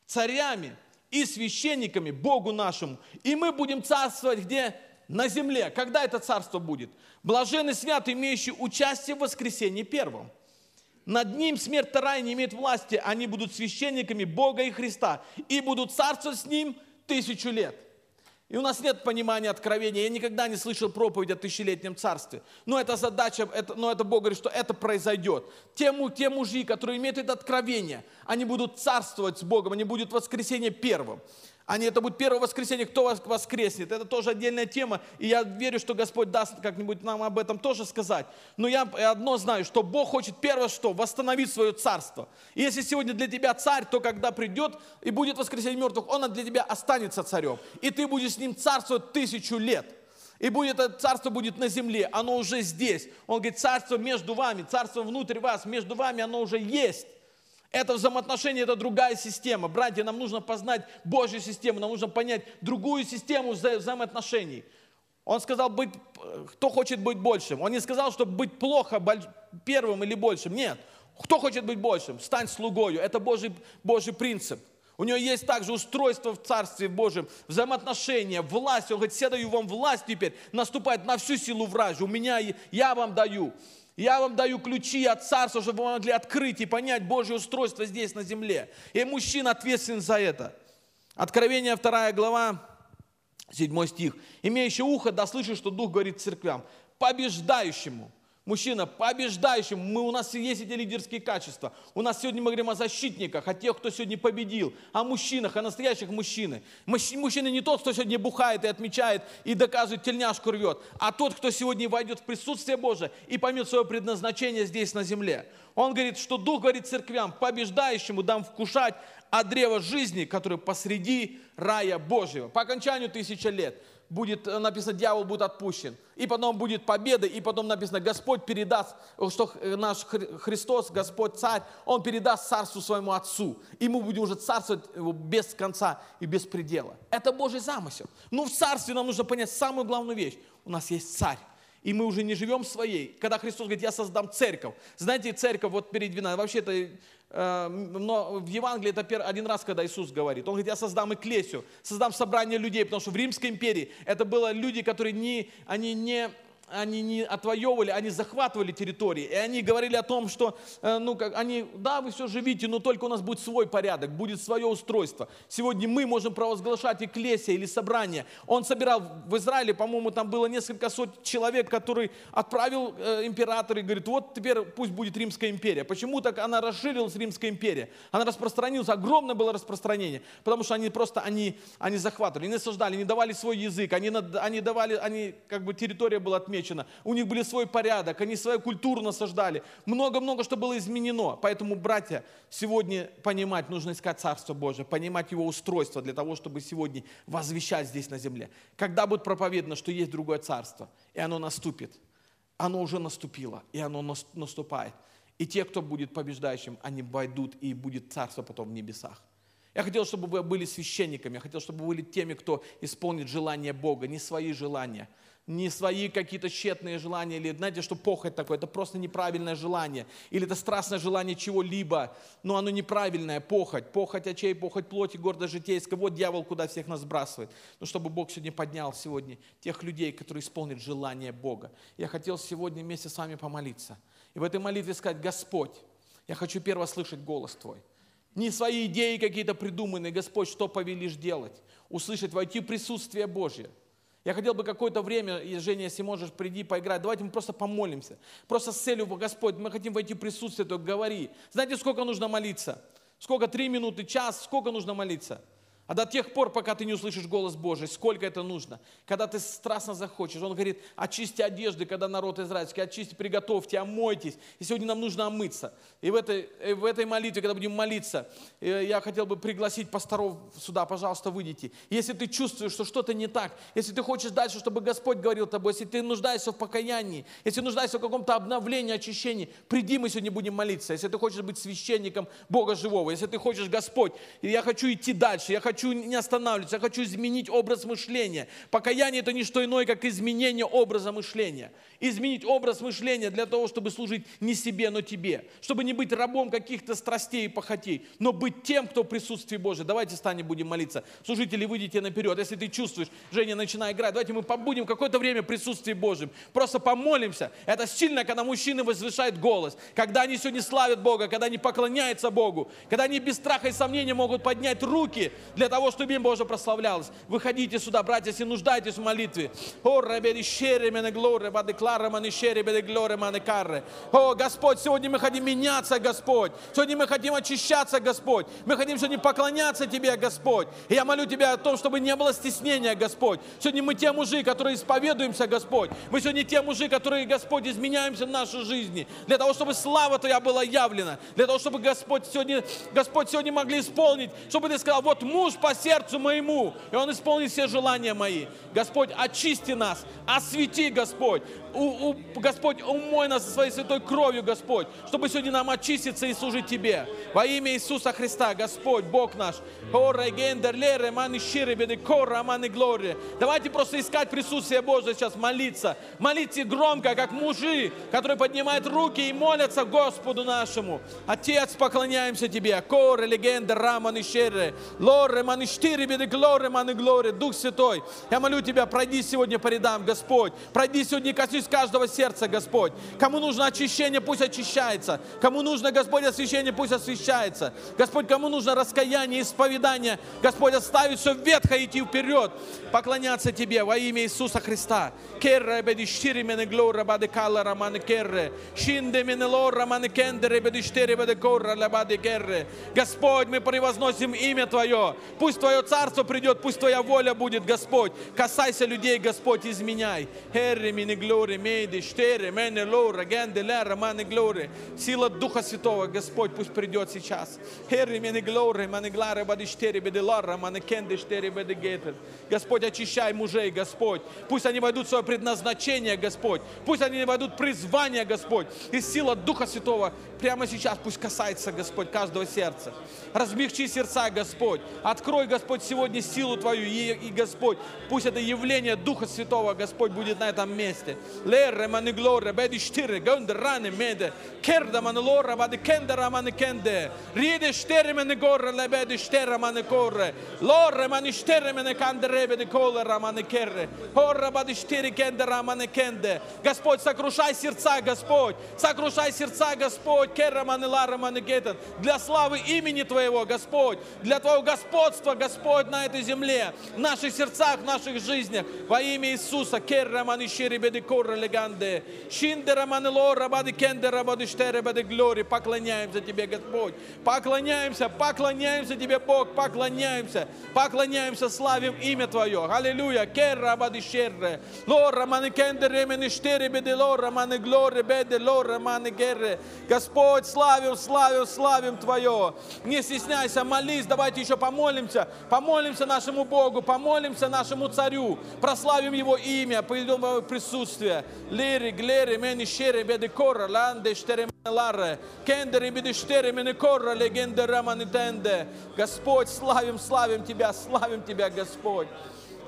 царями и священниками Богу нашему, и мы будем царствовать где? на земле. Когда это царство будет? Блаженны святы, имеющие участие в воскресении первом. Над ним смерть вторая не имеет власти, они будут священниками Бога и Христа, и будут царствовать с ним тысячу лет. И у нас нет понимания откровения, я никогда не слышал проповедь о тысячелетнем царстве. Но это задача, это, но это Бог говорит, что это произойдет. Те, те мужи, которые имеют это откровение, они будут царствовать с Богом, они будут воскресенье первым. Они, это будет первое воскресенье, кто воскреснет. Это тоже отдельная тема, и я верю, что Господь даст как-нибудь нам об этом тоже сказать. Но я одно знаю, что Бог хочет первое что? Восстановить свое царство. И если сегодня для тебя царь, то когда придет и будет воскресенье мертвых, он для тебя останется царем. И ты будешь с ним царствовать тысячу лет. И будет, это царство будет на земле, оно уже здесь. Он говорит, царство между вами, царство внутрь вас, между вами оно уже есть. Это взаимоотношение, это другая система. Братья, нам нужно познать Божью систему, нам нужно понять другую систему вза- взаимоотношений. Он сказал, быть, кто хочет быть большим. Он не сказал, что быть плохо больш- первым или большим. Нет. Кто хочет быть большим? Стань слугою. Это Божий, Божий принцип. У него есть также устройство в Царстве Божьем, взаимоотношения, власть. Он говорит, я даю вам власть теперь, наступает на всю силу вражью. У меня, я вам даю. Я вам даю ключи от царства, чтобы вы могли открыть и понять Божье устройство здесь, на земле. И мужчина ответственен за это. Откровение вторая глава, седьмой стих. «Имеющий ухо, да слышит, что Дух говорит церквям». Побеждающему, мужчина, побеждающему, мы, у нас есть эти лидерские качества. У нас сегодня мы говорим о защитниках, о тех, кто сегодня победил, о мужчинах, о настоящих мужчинах. Мужчина не тот, кто сегодня бухает и отмечает, и доказывает, тельняшку рвет, а тот, кто сегодня войдет в присутствие Божие и поймет свое предназначение здесь на земле. Он говорит, что Дух говорит церквям, побеждающему дам вкушать от древа жизни, которое посреди рая Божьего. По окончанию тысячи лет будет написано, дьявол будет отпущен. И потом будет победа, и потом написано, Господь передаст, что наш Христос, Господь Царь, Он передаст царству своему Отцу. И мы будем уже царствовать без конца и без предела. Это Божий замысел. Но в царстве нам нужно понять самую главную вещь. У нас есть Царь. И мы уже не живем своей. Когда Христос говорит, я создам церковь. Знаете, церковь вот перед виной. Вообще, это, э, но в Евангелии это первый, один раз, когда Иисус говорит. Он говорит, я создам экклесию, создам собрание людей. Потому что в Римской империи это были люди, которые не, они не, они не отвоевывали, они захватывали территории. И они говорили о том, что э, ну, как, они, да, вы все живите, но только у нас будет свой порядок, будет свое устройство. Сегодня мы можем провозглашать экклесия или собрание. Он собирал в Израиле, по-моему, там было несколько сотен человек, которые отправил э, император и говорит, вот теперь пусть будет Римская империя. Почему так она расширилась, Римская империя? Она распространилась, огромное было распространение, потому что они просто, они, они захватывали, они насаждали, они давали свой язык, они, они давали, они, как бы территория была отмечена. У них был свой порядок, они свою культуру насаждали. Много-много что было изменено. Поэтому, братья, сегодня понимать, нужно искать Царство Божие, понимать его устройство для того, чтобы сегодня возвещать здесь на земле. Когда будет проповедано, что есть другое царство, и оно наступит. Оно уже наступило, и оно наступает. И те, кто будет побеждающим, они войдут, и будет царство потом в небесах. Я хотел, чтобы вы были священниками, я хотел, чтобы вы были теми, кто исполнит желание Бога, не свои желания, не свои какие-то тщетные желания, или, знаете, что похоть такое, это просто неправильное желание, или это страстное желание чего-либо, но оно неправильное, похоть, похоть очей, похоть плоти, гордость житейская, вот дьявол куда всех нас сбрасывает. Но чтобы Бог сегодня поднял сегодня тех людей, которые исполнят желание Бога. Я хотел сегодня вместе с вами помолиться, и в этой молитве сказать, Господь, я хочу перво слышать голос Твой. Не свои идеи какие-то придуманные, Господь, что повелишь делать? Услышать, войти в присутствие Божье. Я хотел бы какое-то время, Женя, если можешь, приди поиграть. Давайте мы просто помолимся. Просто с целью, Господь, мы хотим войти в присутствие, то говори. Знаете, сколько нужно молиться? Сколько? Три минуты, час? Сколько нужно молиться? А до тех пор, пока ты не услышишь голос Божий, сколько это нужно? Когда ты страстно захочешь, он говорит, очисти одежды, когда народ израильский, очисти, приготовьте, омойтесь. И сегодня нам нужно омыться. И в этой, и в этой молитве, когда будем молиться, я хотел бы пригласить пасторов сюда, пожалуйста, выйдите. Если ты чувствуешь, что что-то не так, если ты хочешь дальше, чтобы Господь говорил тобой, если ты нуждаешься в покаянии, если нуждаешься в каком-то обновлении, очищении, приди, мы сегодня будем молиться. Если ты хочешь быть священником Бога Живого, если ты хочешь, Господь, я хочу идти дальше, я хочу хочу не останавливаться, я хочу изменить образ мышления. Покаяние – это не что иное, как изменение образа мышления. Изменить образ мышления для того, чтобы служить не себе, но тебе. Чтобы не быть рабом каких-то страстей и похотей, но быть тем, кто в присутствии Божьем. Давайте встанем, будем молиться. Служители, выйдите наперед. Если ты чувствуешь, Женя, начинай играть, давайте мы побудем какое-то время в присутствии Божьем. Просто помолимся. Это сильно, когда мужчины возвышают голос, когда они сегодня славят Бога, когда они поклоняются Богу, когда они без страха и сомнения могут поднять руки для того, чтобы им Боже прославлялось. Выходите сюда, братья, если нуждаетесь в молитве. О, Господь, сегодня мы хотим меняться, Господь. Сегодня мы хотим очищаться, Господь. Мы хотим сегодня поклоняться Тебе, Господь. И я молю Тебя о том, чтобы не было стеснения, Господь. Сегодня мы те мужи, которые исповедуемся, Господь. Мы сегодня те мужи, которые, Господь, изменяемся в нашей жизни. Для того, чтобы слава Твоя была явлена. Для того, чтобы Господь сегодня, Господь сегодня могли исполнить. Чтобы Ты сказал, вот муж по сердцу моему. И он исполнит все желания мои. Господь, очисти нас. Освети, Господь. У, у, Господь, умой нас своей святой кровью, Господь. Чтобы сегодня нам очиститься и служить Тебе. Во имя Иисуса Христа, Господь, Бог наш. Давайте просто искать присутствие Божие сейчас, молиться. Молитесь громко, как мужи, которые поднимают руки и молятся Господу нашему. Отец, поклоняемся Тебе. Коры, легенда, раманы, шеры, лоры, маны, штири, беды, глоры, маны, глоры. Дух Святой, я молю Тебя, пройди сегодня по рядам, Господь. Пройди сегодня и коснись каждого сердца, Господь. Кому нужно очищение, пусть очищается. Кому нужно, Господь, освящение, пусть освящается. Господь, кому нужно раскаяние, исповедание, Господь, оставить все ветхое и идти вперед. Поклоняться Тебе во имя Иисуса Христа. Керра, беды, штири, мене, глора, бады, кала, раманы, керры. Шинде, мене, лор, раманы, кендеры, беды, штири, беды, корра, лабады, керры. Господь, мы превозносим имя Твое. Пусть Твое царство придет, пусть Твоя воля будет, Господь. Касайся людей, Господь, изменяй. Сила Духа Святого, Господь, пусть придет сейчас. Господь, очищай мужей, Господь. Пусть они войдут в свое предназначение, Господь. Пусть они войдут в призвание, Господь. И сила Духа Святого прямо сейчас пусть касается, Господь, каждого сердца. Размягчи сердца, Господь. Открой, Господь, сегодня силу Твою. И, и Господь, пусть это явление Духа Святого, Господь, будет на этом месте. Господь, сокрушай сердца, Господь. Сокрушай сердца, Господь. Для славы имени Твоего, Господь. Для Твоего господства, Господь, на этой земле. В наших сердцах, в наших жизнях. Во имя Иисуса. Поклоняемся Тебе, Господь. Поклоняемся, поклоняемся Тебе, Бог. Поклоняемся, поклоняемся, славим имя Твое. Аллилуйя. Господь, славим, славим, славим Твое. Не стесняйся, молись. Давайте еще помолимся. Помолимся нашему Богу, помолимся нашему Царю. Прославим Его имя, пойдем в присутствие. Лири, глери, мени, шери, беды, корра, ланды, штере, ларе, кендери, беды, штере, мени, корра, легенда, раманы, тенде. Господь, славим, славим Тебя, славим Тебя, Господь.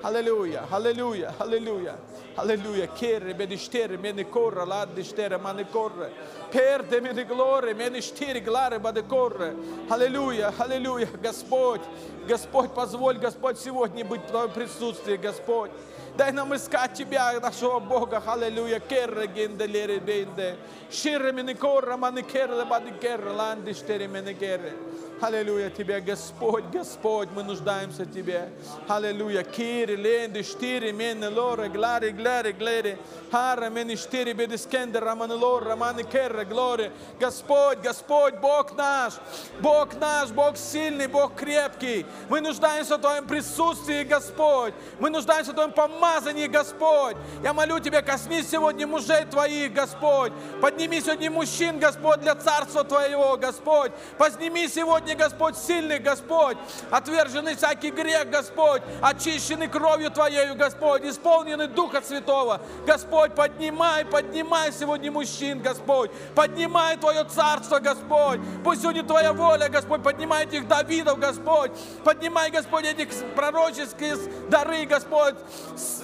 Аллилуйя, аллилуйя, аллилуйя, аллилуйя. Керри, беди, штери, мени, корра, ладди, штери, мани, корре. Перде, мени, глори, мени, штери, глари, бади, корре. Аллилуйя, аллилуйя, Господь. Господь, позволь, Господь, сегодня быть в Твоем присутствии, Господь. Дай нам искать Тебя, нашего Бога. Аллилуйя. Керре, генделери, бенде. Шире, мени, корра, мани, керре, бади, керре, ланди, штери, мени, керре. Аллилуйя Тебе, Господь, Господь, мы нуждаемся в Тебе. Аллилуйя. Кири, ленди, штири, мене, лоре, глари, глари, глари. Хара, мени, штири, беди, скендер, раман, лор, раман, керре, глори. Господь, Господь, Бог наш, Бог наш, Бог сильный, Бог крепкий. Мы нуждаемся в Твоем присутствии, Господь. Мы нуждаемся в Твоем помазании, помазании, Господь. Я молю Тебя, коснись сегодня мужей Твоих, Господь. Подними сегодня мужчин, Господь, для царства Твоего, Господь. Подними сегодня, Господь, сильных, Господь, отверженный всякий грех, Господь, очищенный кровью Твоею, Господь, исполненный Духа Святого. Господь, поднимай, поднимай сегодня мужчин, Господь. Поднимай Твое царство, Господь. Пусть сегодня Твоя воля, Господь, поднимай этих Давидов, Господь. Поднимай, Господь, этих пророческие дары, Господь.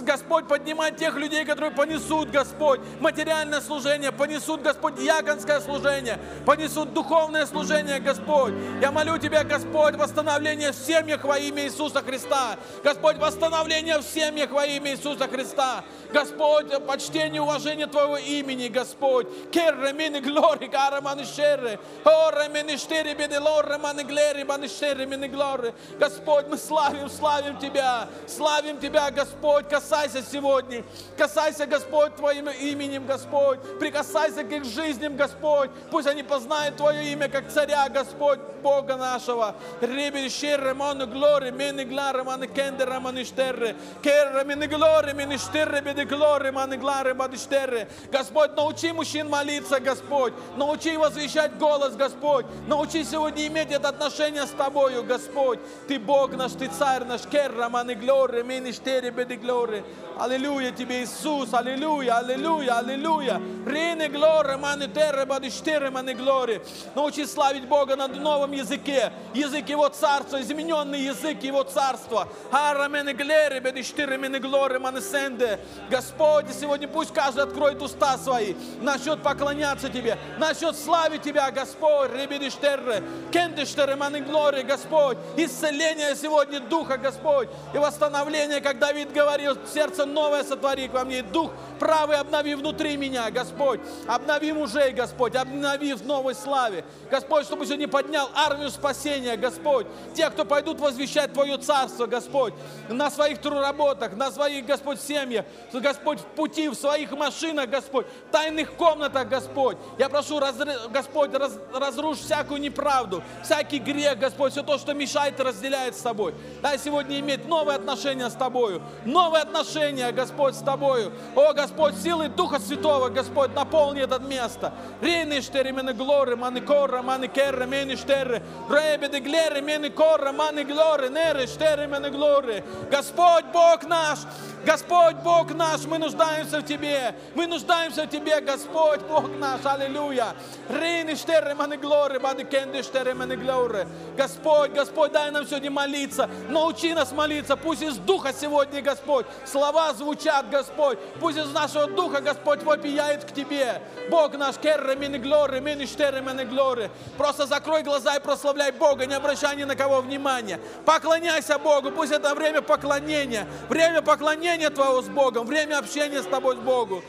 Господь, поднимай тех людей, которые понесут, Господь, материальное служение, понесут, Господь, диаконское служение, понесут духовное служение, Господь. Я молю Тебя, Господь, восстановление в семьях во имя Иисуса Христа. Господь, восстановление в семьях во имя Иисуса Христа. Господь, почтение и уважение Твоего имени, Господь. Керре мини глори, караманы шерре. Орре мини штири беди лорре мани глери, мани шерре мини глори. Господь, мы славим, славим Тебя. Славим Тебя, Господь. Касайся сегодня. Касайся, Господь, Твоим именем, Господь. Прикасайся к их жизням, Господь. Пусть они познают Твое имя, как царя, Господь, Бога нашего. Рибери шерре мани глори, мини глори, мани кендера, мани штерре. Керре мини глори, мини штирре беди. Господь, научи мужчин молиться, Господь. Научи возвещать голос, Господь. Научи сегодня иметь это отношение с Тобою, Господь. Ты Бог наш, Ты Царь наш. Аллилуйя Тебе, Иисус. Аллилуйя, аллилуйя, аллилуйя. Научи славить Бога на новом языке. Язык Его Царства, измененный язык Его Царства. Господь, сегодня пусть каждый откроет уста свои, насчет поклоняться Тебе, насчет славить Тебя, Господь, ребедиштерре, кендиштерре, маниглори, Господь, исцеление сегодня Духа, Господь, и восстановление, как Давид говорил, сердце новое сотвори во мне, Дух правый обнови внутри меня, Господь, обнови мужей, Господь, обнови в новой славе, Господь, чтобы сегодня поднял армию спасения, Господь, те, кто пойдут возвещать Твое Царство, Господь, на своих трудоработах, на своих, Господь, семьях, Господь, в пути, в своих машинах, Господь, в тайных комнатах, Господь. Я прошу, разры... Господь, раз... разрушь всякую неправду, всякий грех, Господь, все то, что мешает и разделяет с Тобой. Дай сегодня иметь новые отношения с Тобою, новые отношения, Господь, с Тобою. О, Господь, силой Духа Святого, Господь, наполни это место. Рейништери, мене глоры, маны корра, маны керра, мене штеры, ребеды глеры, мене корра, маны глоры, неры, штери, мене глоры. Господь, Бог наш, Господь, Бог наш, мы нуждаемся в Тебе, мы нуждаемся в Тебе, Господь, Бог наш, аллилуйя. Господь, Господь, дай нам сегодня молиться, научи нас молиться, пусть из Духа сегодня, Господь, слова звучат, Господь, пусть из нашего Духа, Господь, вопияет к Тебе. Бог наш, просто закрой глаза и прославляй Бога, не обращай ни на кого внимания. Поклоняйся Богу, пусть это время поклонения, время поклонения Твоего с Богом. Время общения с Тобой, с Богом.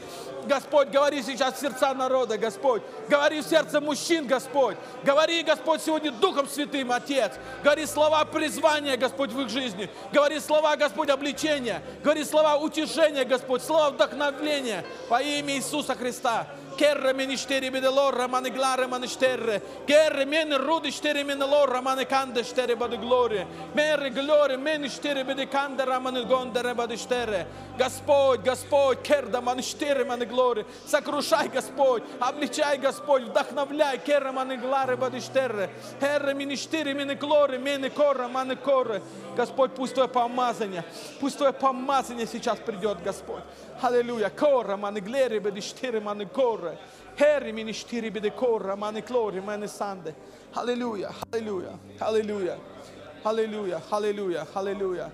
Господь, говори сейчас в сердца народа, Господь. Говори в сердце мужчин, Господь. Говори, Господь, сегодня Духом Святым, Отец. Говори слова призвания, Господь, в их жизни. Говори слова, Господь, обличения. Говори слова утешения, Господь. Слова вдохновления во имя Иисуса Христа. Господь, Господь, керда маништере маны глори, сокрушай, Господь, обличай, Господь, вдохновляй, керра маны глары бадиштере, керра миништере мины глори, мины кора маны коры. Господь, пусть Твое помазание, пусть Твое помазание сейчас придет, Господь. Аллилуйя, кора маны глери бадиштере маны коры. Аллилуйя, аллилуйя, аллилуйя, аллилуйя, аллилуйя, аллилуйя,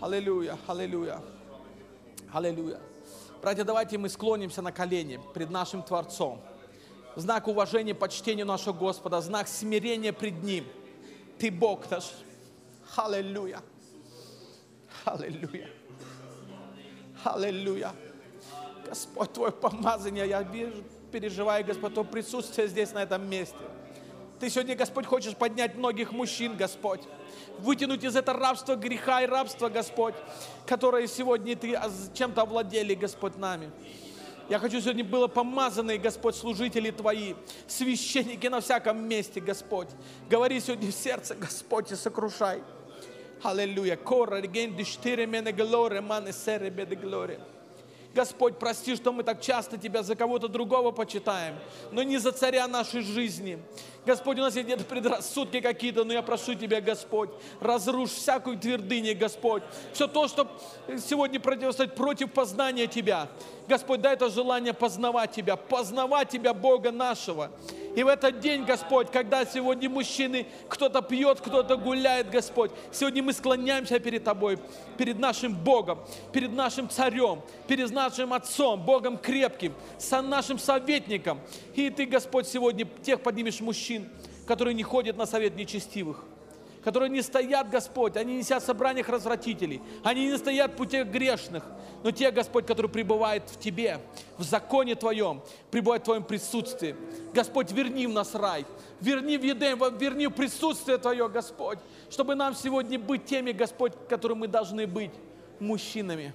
аллилуйя, аллилуйя, аллилуйя. Братья, давайте мы склонимся на колени пред нашим Творцом. В знак уважения и почтения нашего Господа, в знак смирения пред Ним. Ты Бог наш. Аллилуйя, аллилуйя, аллилуйя. Господь, Твое помазание, я вижу, переживаю, Господь, Твое присутствие здесь, на этом месте. Ты сегодня, Господь, хочешь поднять многих мужчин, Господь, вытянуть из этого рабства греха и рабства, Господь, которые сегодня Ты чем-то овладели, Господь, нами. Я хочу, сегодня было помазаны, Господь, служители Твои, священники на всяком месте, Господь. Говори сегодня в сердце, Господь, и сокрушай. Аллилуйя. Господь, прости, что мы так часто Тебя за кого-то другого почитаем, но не за царя нашей жизни. Господь, у нас есть где-то предрассудки какие-то, но я прошу Тебя, Господь, разрушь всякую твердыню, Господь. Все то, что сегодня противостоит против познания Тебя. Господь, дай это желание познавать Тебя, познавать Тебя, Бога нашего. И в этот день, Господь, когда сегодня мужчины, кто-то пьет, кто-то гуляет, Господь, сегодня мы склоняемся перед Тобой, перед нашим Богом, перед нашим Царем, перед нашим Отцом, Богом крепким, нашим советником. И Ты, Господь, сегодня тех поднимешь мужчин, которые не ходят на совет нечестивых, которые не стоят, Господь, они не сидят в собраниях развратителей, они не стоят в путях грешных, но те, Господь, которые пребывают в Тебе, в законе Твоем, пребывают в Твоем присутствии. Господь, верни в нас рай, верни в Едем, верни в присутствие Твое, Господь, чтобы нам сегодня быть теми, Господь, которыми мы должны быть, мужчинами,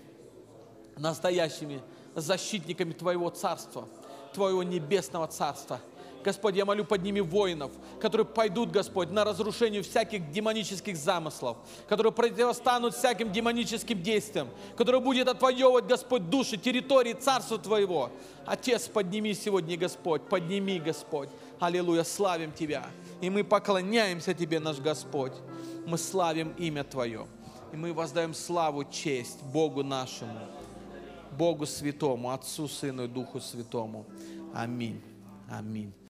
настоящими защитниками Твоего Царства, Твоего Небесного Царства. Господь, я молю, подними воинов, которые пойдут, Господь, на разрушение всяких демонических замыслов, которые противостанут всяким демоническим действиям, которые будут отвоевывать, Господь, души, территории, царства Твоего. Отец, подними сегодня, Господь, подними, Господь. Аллилуйя, славим Тебя. И мы поклоняемся Тебе, наш Господь. Мы славим имя Твое. И мы воздаем славу, честь Богу нашему, Богу Святому, Отцу, Сыну и Духу Святому. Аминь. Аминь.